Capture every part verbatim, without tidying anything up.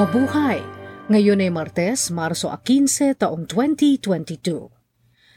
Mabuhay! Ngayon ay Martes, Marso labinlima, taong twenty twenty-two.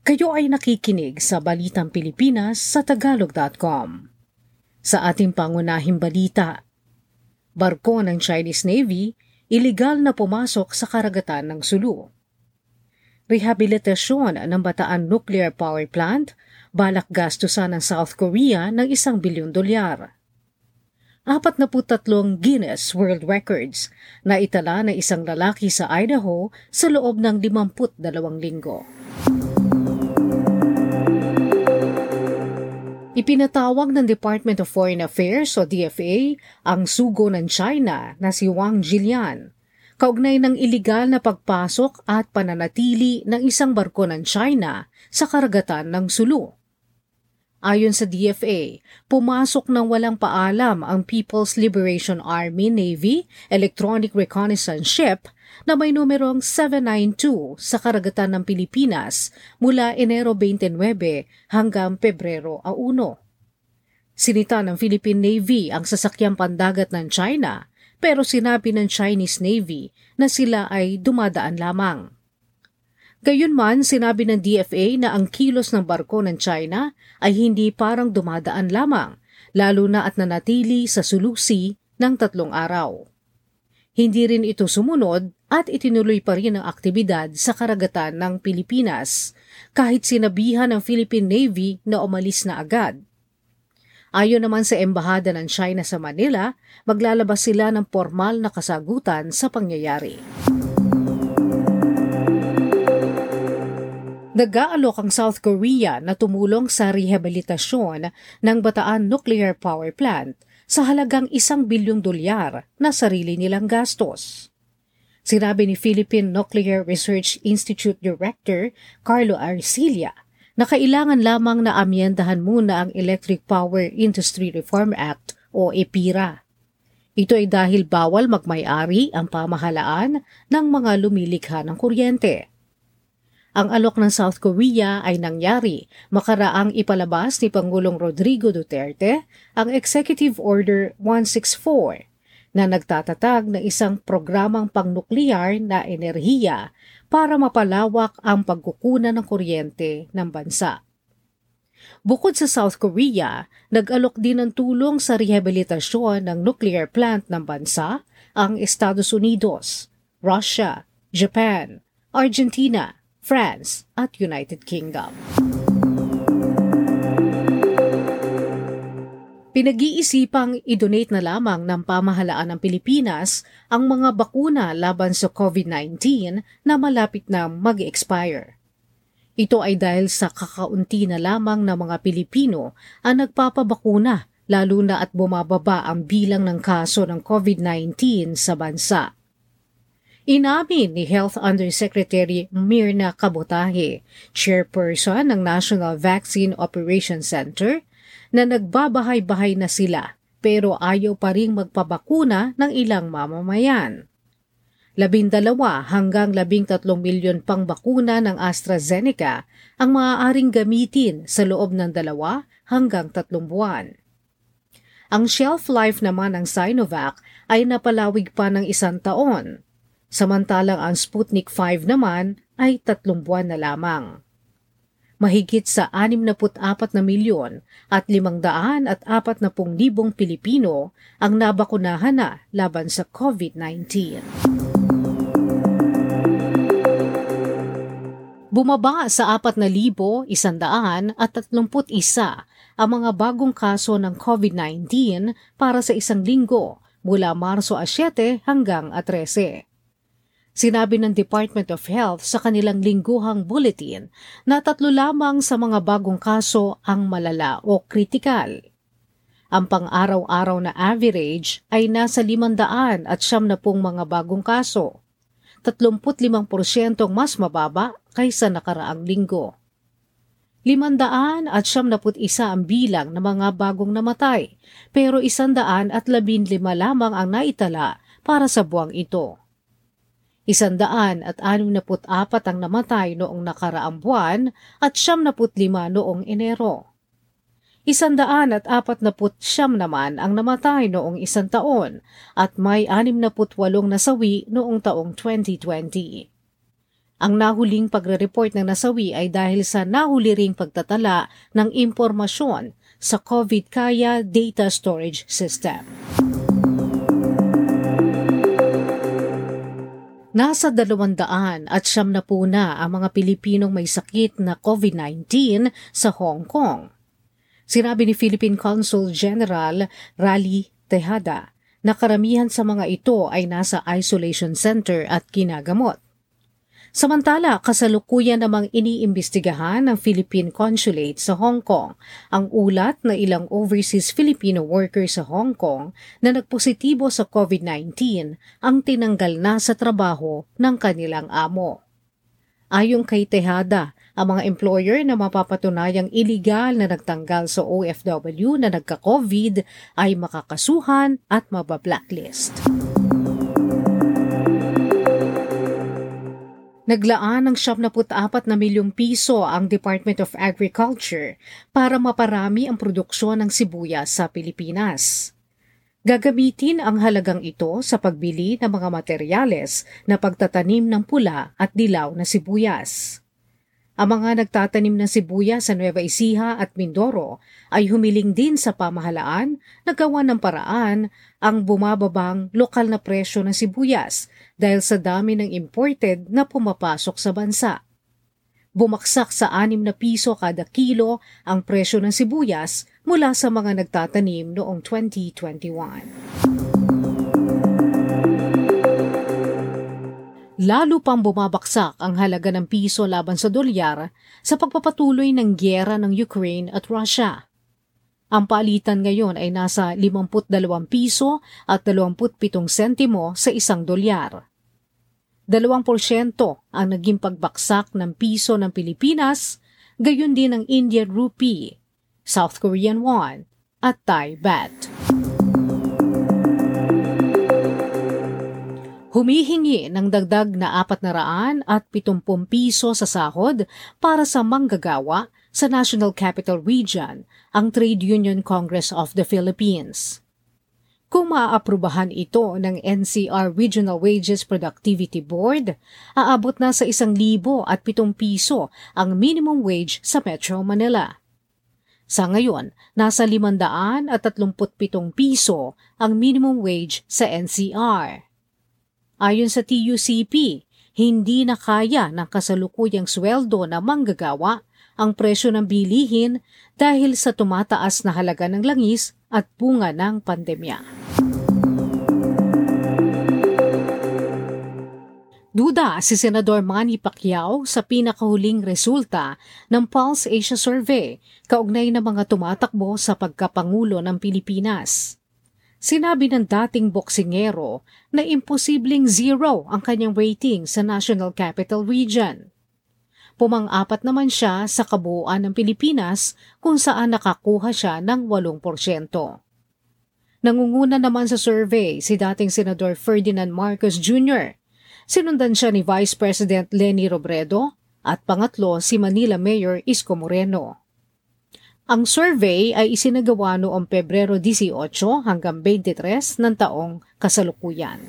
Kayo ay nakikinig sa Balitang Pilipinas sa Tagalog dot com. Sa ating pangunahing balita, barko ng Chinese Navy, iligal na pumasok sa karagatan ng Sulu. Rehabilitasyon ng Bataan Nuclear Power Plant, balak gastusan ng South Korea ng isang bilyong dolyar. forty-three Guinness World Records na itala ng isang lalaki sa Idaho sa loob ng limampu't dalawang linggo. Ipinatawag ng Department of Foreign Affairs o D F A ang sugo ng China na si Wang Jilian, kaugnay ng iligal na pagpasok at pananatili ng isang barko ng China sa karagatan ng Sulu. Ayon sa D F A, pumasok ng walang paalam ang People's Liberation Army Navy Electronic Reconnaissance Ship na may numerong seven ninety-two sa karagatan ng Pilipinas mula Enero dalawampu't walo hanggang Pebrero first. Sinita ng Philippine Navy ang sasakyang pandagat ng China, pero sinabi ng Chinese Navy na sila ay dumadaan lamang. Gayunman, sinabi ng D F A na ang kilos ng barko ng China ay hindi parang dumadaan lamang, lalo na at nanatili sa sulusi ng tatlong araw. Hindi rin ito sumunod at itinuloy pa rin ang aktibidad sa karagatan ng Pilipinas, kahit sinabihan ng Philippine Navy na umalis na agad. Ayon naman sa Embahada ng China sa Manila, maglalabas sila ng formal na kasagutan sa pangyayari. Nag-aalok ang South Korea na tumulong sa rehabilitasyon ng Bataan Nuclear Power Plant sa halagang isang bilyong dolyar na sarili nilang gastos. Sinabi ni Philippine Nuclear Research Institute Director Carlo Arcilia na kailangan lamang na amyendahan muna ang Electric Power Industry Reform Act o EPIRA. Ito ay dahil bawal magmay-ari ang pamahalaan ng mga lumilikha ng kuryente. Ang alok ng South Korea ay nangyari makaraang ipalabas ni Pangulong Rodrigo Duterte ang Executive Order one sixty-four na nagtatatag ng isang programang pangnuklear na enerhiya para mapalawak ang pagkukunan ng kuryente ng bansa. Bukod sa South Korea, nag-alok din ng tulong sa rehabilitasyon ng nuclear plant ng bansa ang Estados Unidos, Russia, Japan, Argentina, France at United Kingdom. Pinag-iisipang idonate na lamang ng pamahalaan ng Pilipinas ang mga bakuna laban sa COVID nineteen na malapit na mag-expire. Ito ay dahil sa kakaunti na lamang ng mga Pilipino ang nagpapabakuna, lalo na at bumababa ang bilang ng kaso ng COVID nineteen sa bansa. Inamin ni Health Undersecretary Mirna Cabotaje, chairperson ng National Vaccine Operations Center, na nagbabahay-bahay na sila pero ayaw pa rin magpabakuna ng ilang mamamayan. Labindalawa hanggang labing tatlong milyon pang bakuna ng AstraZeneca ang maaaring gamitin sa loob ng dalawa hanggang tatlong buwan. Ang shelf life naman ng Sinovac ay napalawig pa ng isang taon. Samantalang ang Sputnik Five naman ay tatlong buwan na lamang. Mahigit sa anim na apat na milyon at limang daan at apat na pung libong Pilipino ang nabakunahan na laban sa COVID nineteen. Bumaba sa apat na libo, isang daan at tatlumput isa ang mga bagong kaso ng COVID nineteen para sa isang linggo mula Marso siyete hanggang trese. Sinabi ng Department of Health sa kanilang lingguhang bulletin na tatlo lamang sa mga bagong kaso ang malala o kritikal. Ang pang-araw-araw na average ay nasa limang daan at siyam na pung mga bagong kaso, tatlumpu't limang porsyento mas mababa kaysa nakaraang linggo. Limandaan at siyam na isa ang bilang ng mga bagong namatay, pero isandaan at labin lima lamang ang naitala para sa buwang ito. Isandaan at anim na apat ang namatay noong nakaraang buwan at siyam na lima noong Enero. Isandaan at apat na putsyam naman ang namatay noong isang taon at may anim na putwalong nasawi noong taong twenty twenty. Ang nahuling pagre-report ng nasawi ay dahil sa nahuli ring pagtatala ng impormasyon sa COVID-Kaya Data Storage System. Nasa dalawandaan at siyam na po na ang mga Pilipinong may sakit na COVID nineteen sa Hong Kong. Sinabi ni Philippine Consul General Raleigh Tejada na karamihan sa mga ito ay nasa isolation center at ginagamot. Samantala, kasalukuyan namang iniimbestigahan ng Philippine Consulate sa Hong Kong ang ulat na ilang overseas Filipino workers sa Hong Kong na nagpositibo sa COVID nineteen ang tinanggal na sa trabaho ng kanilang amo. Ayon kay Tejada, ang mga employer na mapapatunayang iligal na nagtanggal sa O F W na nagka-COVID ay makakasuhan at mabablacklist. Naglaan ng siyamnapu't apat na milyong piso ang Department of Agriculture para maparami ang produksyon ng sibuyas sa Pilipinas. Gagamitin ang halagang ito sa pagbili ng mga materyales na pagtatanim ng pula at dilaw na sibuyas. Ang mga nagtatanim ng sibuyas sa Nueva Ecija at Mindoro ay humiling din sa pamahalaan na gawa ng paraan ang bumababang lokal na presyo ng sibuyas dahil sa dami ng imported na pumapasok sa bansa. Bumaksak sa anim na piso kada kilo ang presyo ng sibuyas mula sa mga nagtatanim noong twenty twenty-one. Lalo pang bumabaksak ang halaga ng piso laban sa dolyar sa pagpapatuloy ng giyera ng Ukraine at Russia. Ang palitan ngayon ay nasa limampu't dalawang piso at dalawampu't pitong sentimo sa isang dolyar. Dalawang porsyento ang naging pagbaksak ng piso ng Pilipinas, gayon din ang Indian Rupee, South Korean Won at Thai Baht. Humihingi ng dagdag na apat na raan at pitong piso sa sahod para sa manggagawa sa National Capital Region ang Trade Union Congress of the Philippines. Kung maaaprubahan ito ng N C R Regional Wages Productivity Board, aabot na sa isang libo at pitong piso ang minimum wage sa Metro Manila. Sa ngayon, nasa limandaan at tatlumpu't pitong piso ang minimum wage sa N C R. Ayon sa T U C P, hindi na kaya ng kasalukuyang sweldo na manggagawa ang presyo ng bilihin dahil sa tumataas na halaga ng langis at bunga ng pandemya. Duda si Senador Manny Pacquiao sa pinakahuling resulta ng Pulse Asia Survey kaugnay ng mga tumatakbo sa pagkapangulo ng Pilipinas. Sinabi ng dating boksingero na imposibleng zero ang kanyang rating sa National Capital Region. Pumang-apat naman siya sa kabuuan ng Pilipinas kung saan nakakuha siya ng walong porsyento. Nangunguna naman sa survey si dating Senador Ferdinand Marcos Junior Sinundan siya ni Vice President Leni Robredo at pangatlo si Manila Mayor Isko Moreno. Ang survey ay isinagawa noong Pebrero labing-dalawa hanggang dalawampu't tatlo ng taong kasalukuyan.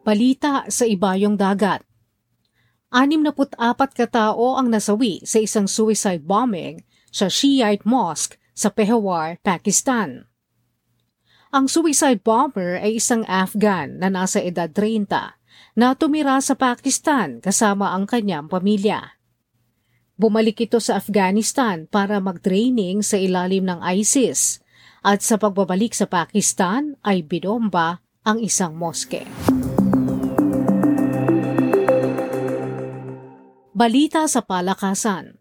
Balita sa Ibayong Dagat. Animnapu't apat katao ang nasawi sa isang suicide bombing sa Shiite Mosque sa Peshawar, Pakistan. Ang suicide bomber ay isang Afghan na nasa edad treinta na tumira sa Pakistan kasama ang kanyang pamilya. Bumalik ito sa Afghanistan para mag-training sa ilalim ng ISIS at sa pagbabalik sa Pakistan ay binomba ang isang moske. Balita sa palakasan.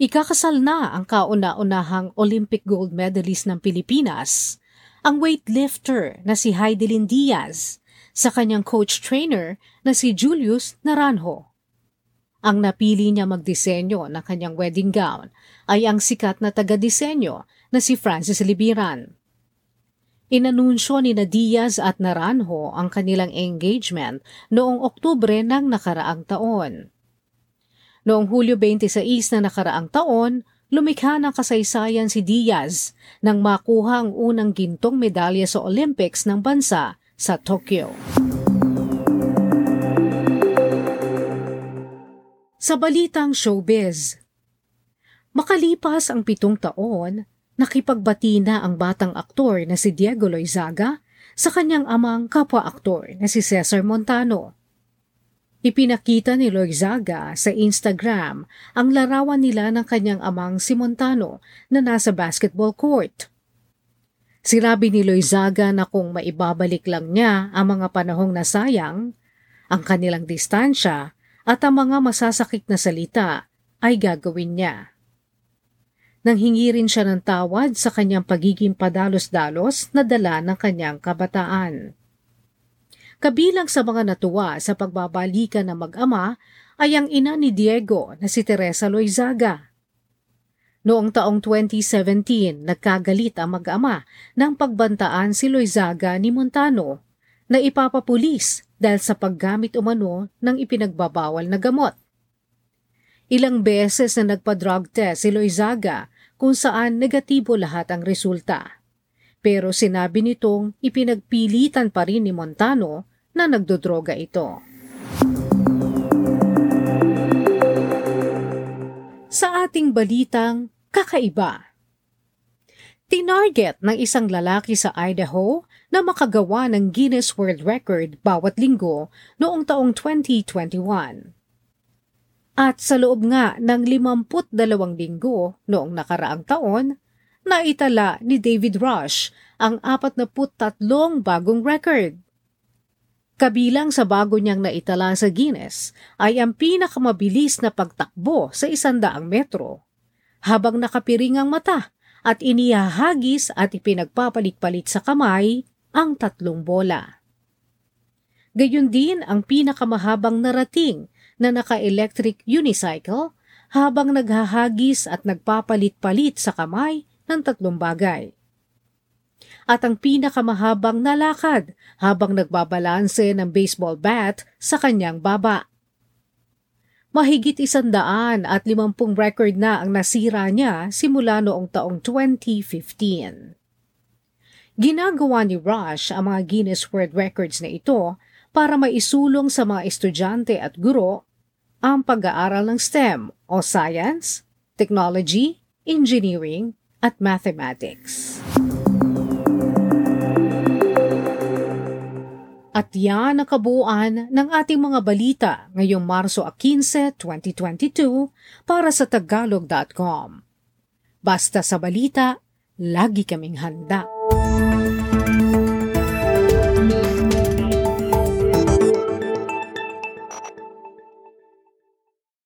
Ikakasal na ang kauna-unahang Olympic gold medalist ng Pilipinas, ang weightlifter na si Hidilyn Diaz, sa kanyang coach-trainer na si Julius Naranjo. Ang napili niya magdisenyo ng kanyang wedding gown ay ang sikat na taga-disenyo na si Francis Libiran. Inanunsyo ni na Diaz at Naranjo ang kanilang engagement noong Oktubre ng nakaraang taon. Noong Hulyo dalawampu't sais na nakaraang taon, lumikha ng kasaysayan si Diaz nang makuha ang unang gintong medalya sa Olympics ng bansa sa Tokyo. Sa balitang showbiz, makalipas ang pitong taon, nakipagbati na ang batang aktor na si Diego Loyzaga sa kanyang amang kapwa-aktor na si Cesar Montano. Ipinakita ni Loyzaga sa Instagram ang larawan nila ng kanyang amang si Montano na nasa basketball court. Sinabi ni Loyzaga na kung maibabalik lang niya ang mga panahong nasayang, ang kanilang distansya, at ang mga masasakit na salita ay gagawin niya. Nang hingi rin siya ng tawad sa kanyang pagiging padalos-dalos na dala ng kanyang kabataan. Kabilang sa mga natuwa sa pagbabalikan ng mag-ama ay ang ina ni Diego na si Teresa Loyzaga. Noong taong twenty seventeen, nagkagalit ang mag-ama nang pagbantaan si Loyzaga ni Montano na ipapapulis dahil sa paggamit umano ng ipinagbabawal na gamot. Ilang beses na nagpa-drug test si Loyzaga kung saan negatibo lahat ang resulta. Pero sinabi nitong ipinagpilitan pa rin ni Montano na nagdodroga ito. Sa ating balitang kakaiba, tinarget ng isang lalaki sa Idaho na makagawa ng Guinness World Record bawat linggo noong taong twenty twenty-one. At sa loob nga ng limampu't dalawang linggo noong nakaraang taon, naitala ni David Rush ang apatnapu't tatlong bagong record. Kabilang sa bago niyang naitala sa Guinness ay ang pinakamabilis na pagtakbo sa isandaang metro, habang nakapiring ang mata at inihahagis at ipinagpapalit-palit sa kamay ang tatlong bola. Gayun din ang pinakamahabang narating na naka-electric unicycle habang naghahagis at nagpapalit-palit sa kamay ng tatlong bagay. At ang pinakamahabang nalakad habang nagbabalanse ng baseball bat sa kanyang baba. Mahigit isandaan at limampung record na ang nasira niya simula noong taong twenty fifteen. Ginagawa ni Rush ang mga Guinness World Records na ito para maisulong sa mga estudyante at guro ang pag-aaral ng STEM o Science, Technology, Engineering, at Mathematics. At yan ang kabuuan ng ating mga balita ngayong Marso labinlima, dalawang libo dalawampu't dalawa para sa Tagalog dot com. Basta sa balita, lagi kaming handa.